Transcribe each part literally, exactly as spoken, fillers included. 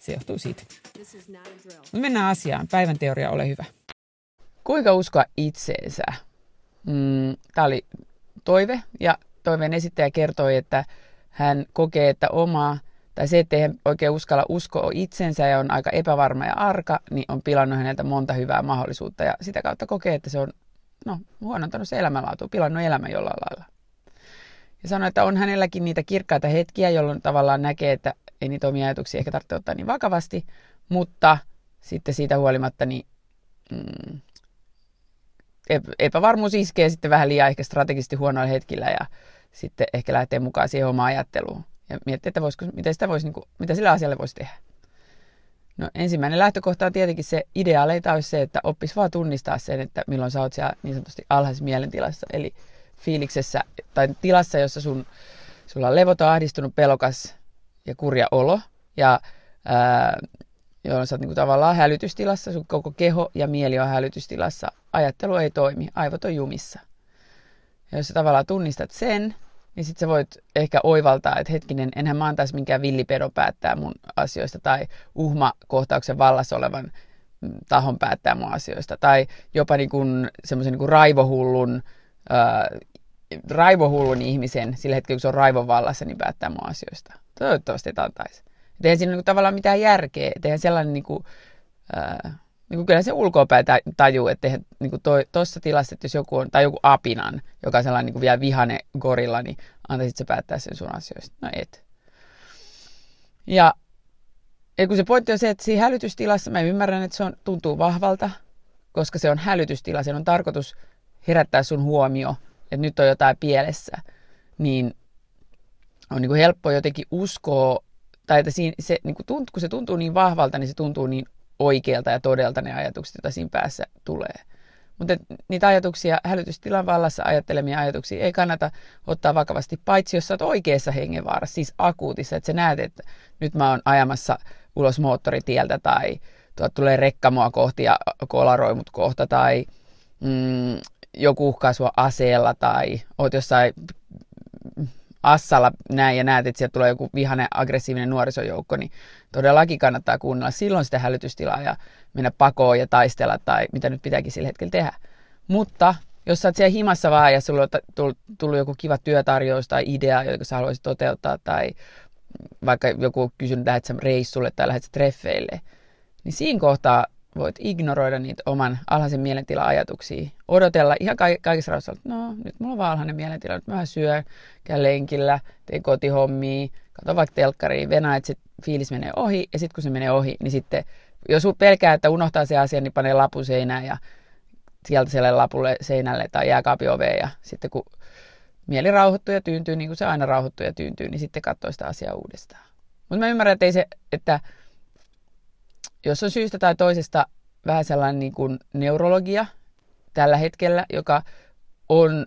se johtuu siitä. Mutta mennään asiaan. Päivän teoria, ole hyvä. Kuinka uskoa itseensä? Mm, Tämä oli toive, ja toiveen esittäjä kertoi, että hän kokee, että omaa, tai se, ettei hän oikein uskalla uskoa itsensä ja on aika epävarma ja arka, niin on pilannut häneltä monta hyvää mahdollisuutta, ja sitä kautta kokee, että se on no, huonontanut se elämänlaatu, pilannut elämä jollain lailla. Ja sanoi, että on hänelläkin niitä kirkkaita hetkiä, jolloin tavallaan näkee, että ei niitä omia ajatuksia ehkä tarvitse ottaa niin vakavasti, mutta sitten siitä huolimatta niin mm, epävarmuus iskee sitten vähän liian ehkä strategisesti huonoilla hetkillä ja sitten ehkä lähtee mukaan siihen omaan ajatteluun. Ja miettii, että voisiko, mitä, sitä voisi, niin kuin, mitä sillä asialla voisi tehdä. No ensimmäinen lähtökohta on tietenkin se ideaaleita olisi se, että oppisi vaan tunnistaa sen, että milloin sä oot siellä niin sanotusti alhaisessa mielentilassa. Eli fiiliksessä tai tilassa, jossa sun, sulla on levoton, ahdistunut, pelokas ja kurja olo. Ja ää, jolloin sä oot niin kuin tavallaan hälytystilassa, sun koko keho ja mieli on hälytystilassa. Ajattelu ei toimi, aivot on jumissa. Ja jos sä tavallaan tunnistat sen, niin sit sä voit ehkä oivaltaa, että hetkinen, enhän mä antaisi minkään villipedon päättää mun asioista tai uhmakohtauksen vallassa olevan tahon päättää mun asioista. Tai jopa niin kuin semmoisen niin kuin raivohullun, ää, raivohullun ihmisen sillä hetkellä, kun se on raivon vallassa, niin päättää mun asioista. Toivottavasti et antaisi. Et eihän siinä niin kuin tavallaan mitään järkeä. Et eihän sellainen niin kuin, ää, niin kyllä se ulkoapäin tajuu, että niin tuossa tilassa, että jos joku on, tai joku apinan, joka on sellainen niin vielä vihane gorilla, niin antaisit se päättää sen sun asioista. No et. Ja, ja kun se pointti on se, että siinä hälytystilassa, mä ymmärrän, että se on, tuntuu vahvalta, koska se on hälytystila, sen on tarkoitus herättää sun huomio, että nyt on jotain pielessä, niin on niin helppo jotenkin uskoa, tai että siinä, se, niin kuin tunt, kun se tuntuu niin vahvalta, niin se tuntuu niin oikealta ja todelta ne ajatukset, joita siinä päässä tulee. Mutta niitä ajatuksia, hälytystilan vallassa ajattelemia ajatuksia ei kannata ottaa vakavasti, paitsi jos sä oot oikeassa hengenvaarassa, siis akuutissa, että sä näet, että nyt mä oon ajamassa ulos moottoritieltä tai tulee rekka mua kohti ja kolaroi mut kohta tai mm, joku uhkaa sua aseella tai oot jossain assalla näin ja näet, että sieltä tulee joku vihainen, aggressiivinen nuorisojoukko, niin todellakin kannattaa kuunnella silloin sitä hälytystilaa ja mennä pakoon ja taistella tai mitä nyt pitääkin sillä hetkellä tehdä. Mutta jos sä oot siellä himassa vaan ja sulla on tullut joku kiva työtarjous tai idea, jota sä haluaisit toteuttaa tai vaikka joku kysynyt, lähdet sä reissulle tai lähdet sä treffeille, niin siinä kohtaa voit ignoroida niitä oman alhaisen mielentilan ajatuksia. Odotella ihan kaikissa rauhassa, että no nyt mulla on vaan alhainen mielentila, nyt mä vähän syön, käyn lenkillä, teen kotihommia, katso vaikka telkkariin, venää, että se fiilis menee ohi ja sitten kun se menee ohi, niin sitten jos pelkää, että unohtaa se asia, niin panee lapun seinään ja sieltä siellä lapulle seinälle tai jääkaapin oveen ja sitten kun mieli rauhoittuu ja tyyntyy, niin kuin se aina rauhoittuu ja tyyntyy, niin sitten katsoo sitä asiaa uudestaan. Mutta mä ymmärrän, että ei se, että jos on syystä tai toisesta vähän sellainen niin kuin neurologia tällä hetkellä, joka on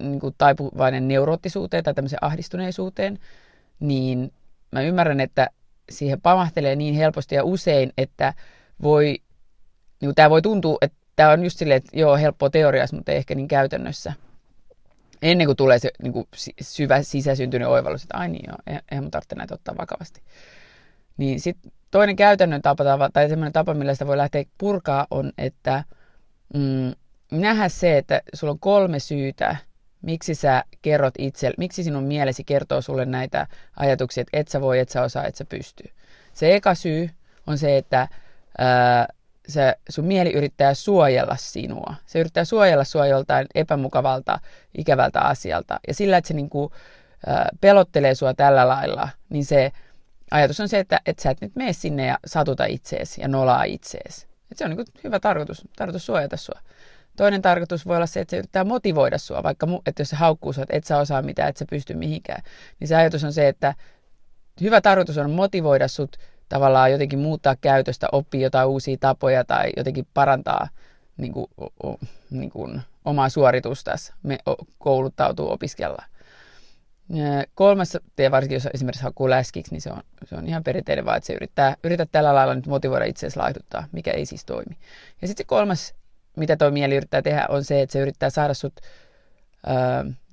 niin kuin taipuvainen neuroottisuuteen tai tämmöiseen ahdistuneisuuteen, niin mä ymmärrän, että siihen pamahtelee niin helposti ja usein, että voi, niin kuin tämä voi tuntua, että tämä on just silleen, että joo, helppoa teoriassa, mutta ei ehkä niin käytännössä. Ennen kuin tulee se niin kuin syvä sisäsyntyinen oivallus, että ai niin joo, eihän mun tarvitse näitä ottaa vakavasti. Niin sitten toinen käytännön tapa tai semmoinen tapa, millä sitä voi lähteä purkaa, on, että mm, nähdä se, että sulla on kolme syytä, miksi sä kerrot itselle, miksi sinun mielesi kertoo sulle näitä ajatuksia, että et sä voi, et sä osaa, et sä pysty. Se eka syy on se, että ää, sä, sun mieli yrittää suojella sinua. Se yrittää suojella sua joltain epämukavalta, ikävältä asialta. Ja sillä, että se niinku, ää, pelottelee sua tällä lailla, niin se ajatus on se, että et sä et nyt mene sinne ja satuta itseesi ja nolaa itseesi. Et se on niinku hyvä tarkoitus, tarkoitus suojata sua. Toinen tarkoitus voi olla se, että se yrittää motivoida sua, vaikka että jos se haukkuu sua, että et sä osaa mitään, et sä pysty mihinkään. Niin se ajatus on se, että hyvä tarkoitus on motivoida sut tavallaan jotenkin muuttaa käytöstä, oppia jotain uusia tapoja tai jotenkin parantaa niin kuin, niin kuin, omaa suoritustasi, kouluttautuu, opiskella. Kolmas, ja varsinkin jos esimerkiksi hakkuu läskiksi, niin se on, se on ihan perinteinen vaan, että se yrittää, yrittää tällä lailla nyt motivoida itseäsi laihduttaa, mikä ei siis toimi. Ja sitten se kolmas, mitä tuo mieli yrittää tehdä, on se, että se yrittää saada sut ö,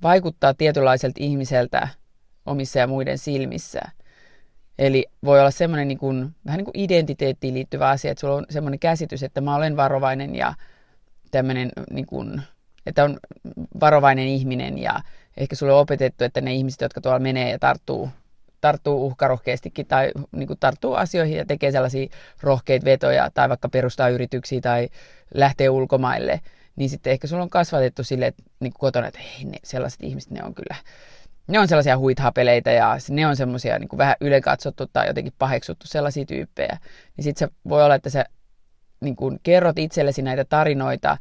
vaikuttaa tietynlaiselta ihmiseltä omissa ja muiden silmissä. Eli voi olla semmoinen niin kuin, vähän niin kuin identiteettiin liittyvä asia, että sulla on semmoinen käsitys, että mä olen varovainen ja tämmöinen, niin kuin, että on varovainen ihminen ja ehkä sulle on opetettu, että ne ihmiset, jotka tuolla menee ja tarttuu, tarttuu uhkarohkeastikin tai niin kuin tarttuu asioihin ja tekee sellaisia rohkeita vetoja tai vaikka perustaa yrityksiä tai lähtee ulkomaille, niin sitten ehkä sulla on kasvatettu sille että, niin kuin kotona, että hei, ne, sellaiset ihmiset ne on kyllä... Ne on sellaisia huithapeleita ja ne on semmoisia niin kuin vähän ylekatsottu tai jotenkin paheksuttu sellaisia tyyppejä. Niin sit se voi olla, että sä niin kuin kerrot itsellesi näitä tarinoita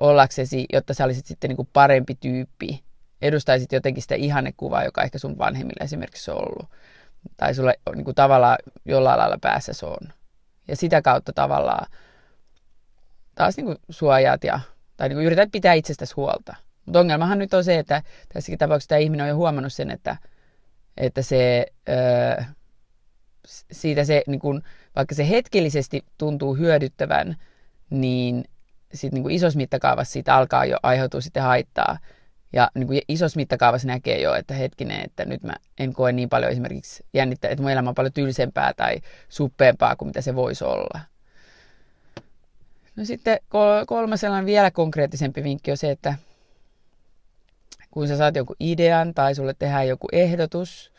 ollaksesi, jotta sä olisit sitten niin kuin parempi tyyppi. Edustaisit jotenkin sitä ihannekuvaa, joka ehkä sun vanhemmilla esimerkiksi on ollut. Tai sulla niin kuin tavallaan jollain lailla päässä se on. Ja sitä kautta tavallaan taas niin kuin suojaat ja tai niin kuin yrität pitää itsestäsi huolta. Mutta ongelmahan nyt on se, että tässäkin tapauksessa tämä ihminen on jo huomannut sen, että, että se, öö, siitä se, niin kun, vaikka se hetkellisesti tuntuu hyödyttävän, niin, niin isossa mittakaavassa siitä alkaa jo aiheutua sitten haittaa. Ja niin isossa mittakaavassa näkee jo, että hetkinen, että nyt mä en koe niin paljon esimerkiksi jännittää, että mun elämä on paljon tylsempää tai suppeampaa kuin mitä se voisi olla. No sitten kolmas sellainen vielä konkreettisempi vinkki on se, että kun sä saat jonkun idean tai sulle tehdään joku ehdotus,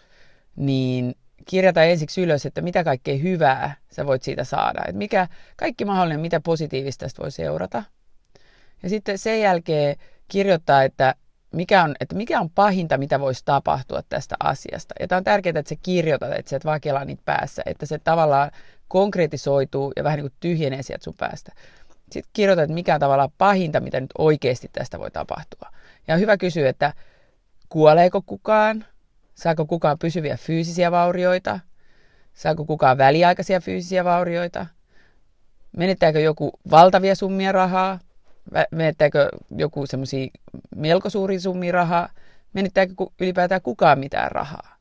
niin kirjata ensiksi ylös, että mitä kaikkea hyvää sä voit siitä saada. Että mikä, kaikki mahdollinen, mitä positiivista voi seurata. Ja sitten sen jälkeen kirjoittaa, että mikä on, että mikä on pahinta, mitä voisi tapahtua tästä asiasta. Ja tämä on tärkeää, että sä kirjoitat, että sä et vaan kelaa niitä päässä. Että se tavallaan konkretisoituu ja vähän niin kuin tyhjenee sieltä sun päästä. Sitten kirjoitat, että mikä on tavallaan pahinta, mitä nyt oikeasti tästä voi tapahtua. Ja on hyvä kysyä, että kuoleeko kukaan? Saako kukaan pysyviä fyysisiä vaurioita? Saako kukaan väliaikaisia fyysisiä vaurioita? Menettääkö joku valtavia summia rahaa? Menettääkö joku semmoisia melko suuria summia rahaa? Menettääkö ylipäätään kukaan mitään rahaa?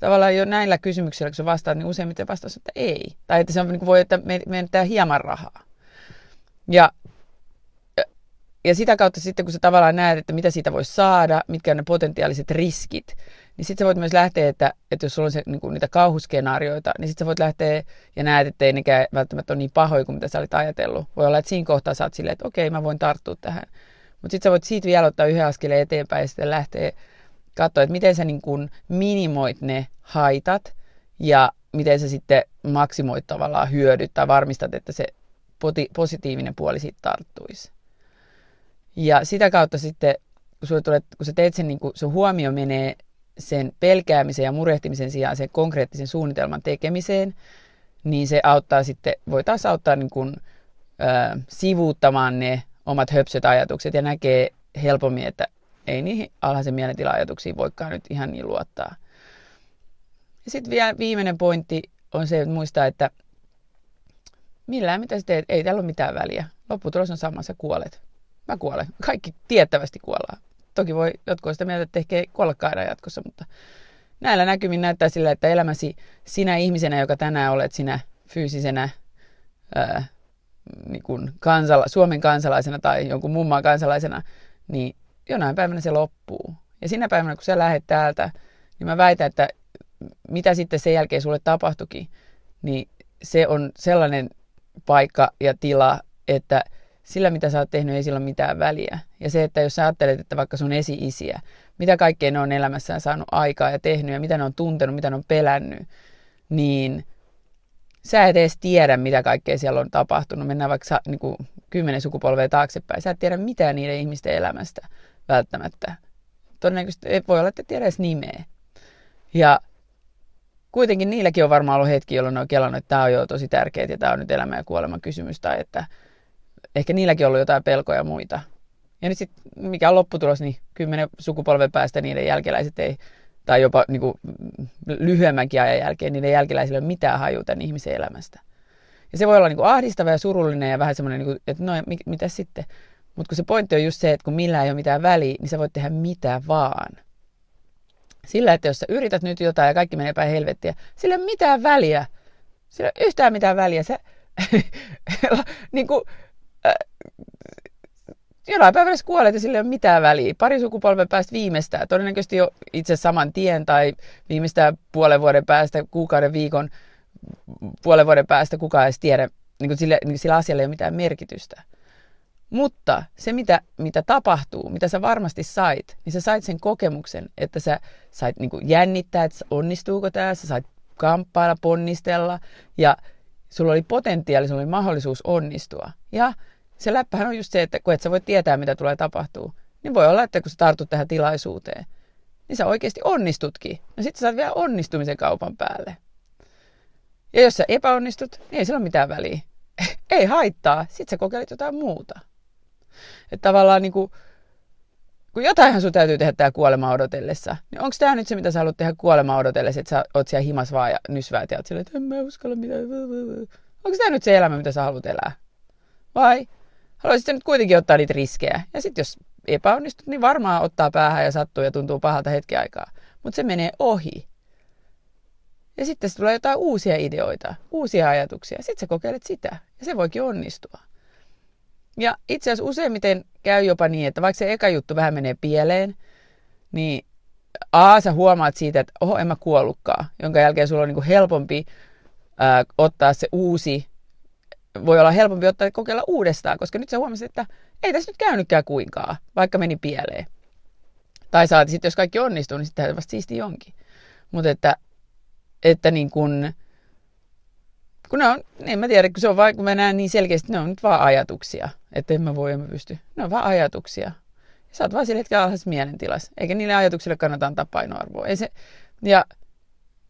Tavallaan jo näillä kysymyksillä, kun sä vastaat, niin useimmiten vastaus on, että ei. Tai että se on, niin kuin voi, että menettää hieman rahaa. Ja, ja sitä kautta sitten, kun sä tavallaan näet, että mitä siitä voi saada, mitkä on ne potentiaaliset riskit, niin sitten sä voit myös lähteä, että, että jos sulla on se, niin kuin niitä kauhuskenaarioita, niin sitten sä voit lähteä ja näet, että ei nekään välttämättä ole niin pahoja kuin mitä sä olit ajatellut. Voi olla, että siinä kohtaa sä oot silleen, että okei, mä voin tarttua tähän. Mutta sitten sä voit siitä vielä ottaa yhden askeleen eteenpäin ja sitten lähteä katsoa, että miten sä niin kuin minimoit ne haitat ja miten sä sitten maksimoit tavallaan hyödyt tai varmistat, että se positiivinen puoli siitä tarttuisi. Ja sitä kautta sitten, kun, sulle tulee, kun sä teet sen, niin kun sun huomio menee sen pelkäämisen ja murehtimisen sijaan sen konkreettisen suunnitelman tekemiseen, niin se auttaa sitten, voi taas auttaa niin kun, ö, sivuuttamaan ne omat höpsöt ajatukset ja näkee helpommin, että ei niihin alhaisen mielentilan ajatuksiin voikaan nyt ihan niin luottaa. Ja sitten vielä viimeinen pointti on se, että muistaa, että millään mitä sä teet, ei täällä ole mitään väliä. Lopputulos on sama, sä kuolet. Mä kuolen. Kaikki tiettävästi kuollaan. Toki voi jotkut sitä mieltä, että ehkä ei kuollakaan aina jatkossa, mutta näillä näkymin näyttää sillä, että elämäsi sinä ihmisenä, joka tänään olet sinä fyysisenä ää, niin kuin kansala- Suomen kansalaisena tai jonkun muun maan kansalaisena, niin jonain päivänä se loppuu. Ja sinä päivänä, kun sä lähdet täältä, niin mä väitän, että mitä sitten sen jälkeen sulle tapahtuikin, niin se on sellainen paikka ja tila, että sillä mitä sä oot tehnyt ei sillä ole mitään väliä. Ja se, että jos sä ajattelet, että vaikka sun esi-isiä, mitä kaikkea ne on elämässään saanut aikaa ja tehnyt ja mitä ne on tuntenut, mitä ne on pelännyt, niin sä et edes tiedä, mitä kaikkea siellä on tapahtunut. Mennään vaikka niin kuin kymmenen sukupolvea taaksepäin. Sä et tiedä mitään niiden ihmisten elämästä välttämättä. Todennäköisesti ei voi olla, että tiedä edes nimeä. Ja kuitenkin niilläkin on varmaan ollut hetki, jolloin ne on kelannut, että tämä on jo tosi tärkeää ja tämä on nyt elämä ja kuolema kysymys. Tai että ehkä niilläkin on ollut jotain pelkoja muita. Ja nyt sitten, mikä on lopputulos, niin kymmenen sukupolven päästä niiden jälkeläiset ei, tai jopa niin kuin lyhyemmänkin ajan jälkeen, niiden jälkeläisillä ei ole mitään hajua tämän ihmisen elämästä. Ja se voi olla niin kuin ahdistava ja surullinen ja vähän semmoinen, niin kuin, että no mit, mitä sitten? Mutta kun se pointti on just se, että kun millään ei ole mitään väliä, niin sä voit tehdä mitä vaan. Sillä, että jos sä yrität nyt jotain ja kaikki menee päin helvettiä, sillä ei ole mitään väliä. Sillä ei ole yhtään mitään väliä. Sä, niin kuin, äh, jollain päivänä sä kuolet ja sillä ei ole mitään väliä. Pari sukupolven päästä viimeistään, todennäköisesti jo itse saman tien tai viimeistään puolen vuoden päästä, kuukauden viikon, puolen vuoden päästä kukaan ei tiedä. Niin kuin sillä, niin sillä asialla ei ole mitään merkitystä. Mutta se, mitä, mitä tapahtuu, mitä sä varmasti sait, niin sä sait sen kokemuksen, että sä sait niin kuin jännittää, että onnistuuko tämä, sä sait kamppailla, ponnistella ja sulla oli potentiaali, sulla oli mahdollisuus onnistua. Ja se läppähän on just se, että kun et sä voi tietää, mitä tulee tapahtuu, niin voi olla, että kun sä tartut tähän tilaisuuteen, niin sä oikeasti onnistutkin. No sit sä saat vielä onnistumisen kaupan päälle. Ja jos sä epäonnistut, niin ei sillä ole mitään väliä. Ei haittaa, sit sä kokeilit jotain muuta. Että tavallaan niin kuin, kun jotainhan sun täytyy tehdä tää kuolema odotellessa, niin onko tää nyt se, mitä sä haluat tehdä kuolema odotellessa, että sä oot siellä himas vaan ja nysväät ja oot silleen, että en mä uskalla mitään. Onko tää nyt se elämä, mitä sä haluat elää? Vai haluaisit sä nyt kuitenkin ottaa niitä riskejä? Ja sit jos epäonnistut, niin varmaan ottaa päähän ja sattuu ja tuntuu pahalta hetken aikaa. Mutta se menee ohi. Ja sitten tulee jotain uusia ideoita, uusia ajatuksia. Sitten sä kokeilet sitä ja se voikin onnistua. Ja itse asiassa useimmiten käy jopa niin, että vaikka se eka juttu vähän menee pieleen, niin a, sä huomaat siitä, että oho, en mä kuollutkaan, jonka jälkeen sulla on niin kuin helpompi ää, ottaa se uusi, voi olla helpompi ottaa kokeilla uudestaan, koska nyt sä huomasit, että ei tässä nyt käynytkään kuinkaan, vaikka meni pieleen. Tai saati sitten, jos kaikki onnistuu, niin sittenhän vasta siistiä onkin. Mutta että, että niin kun, kun ne on, en mä tiedä, kun se on vaan, kun mä näen niin selkeästi, ne on nyt vaan ajatuksia. Että en mä voi, en mä pysty. Ne on vaan ajatuksia. Ja sä oot vaan sillä hetkellä alhaisessa mielentilassa. Eikä niille ajatuksille kannata antaa painoarvoa. Ei se, ja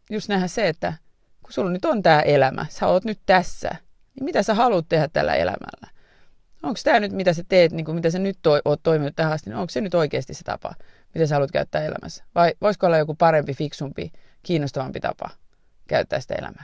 just nähdä se, että kun sulla nyt on tää elämä, sä oot nyt tässä, niin mitä sä haluat tehdä tällä elämällä? Onko tää nyt, mitä sä teet, niin kuin mitä sä nyt toi, oot toiminut tähän asti, niin onko se nyt oikeasti se tapa, mitä sä haluat käyttää elämässä? Vai voisiko olla joku parempi, fiksumpi, kiinnostavampi tapa käyttää sitä elämää?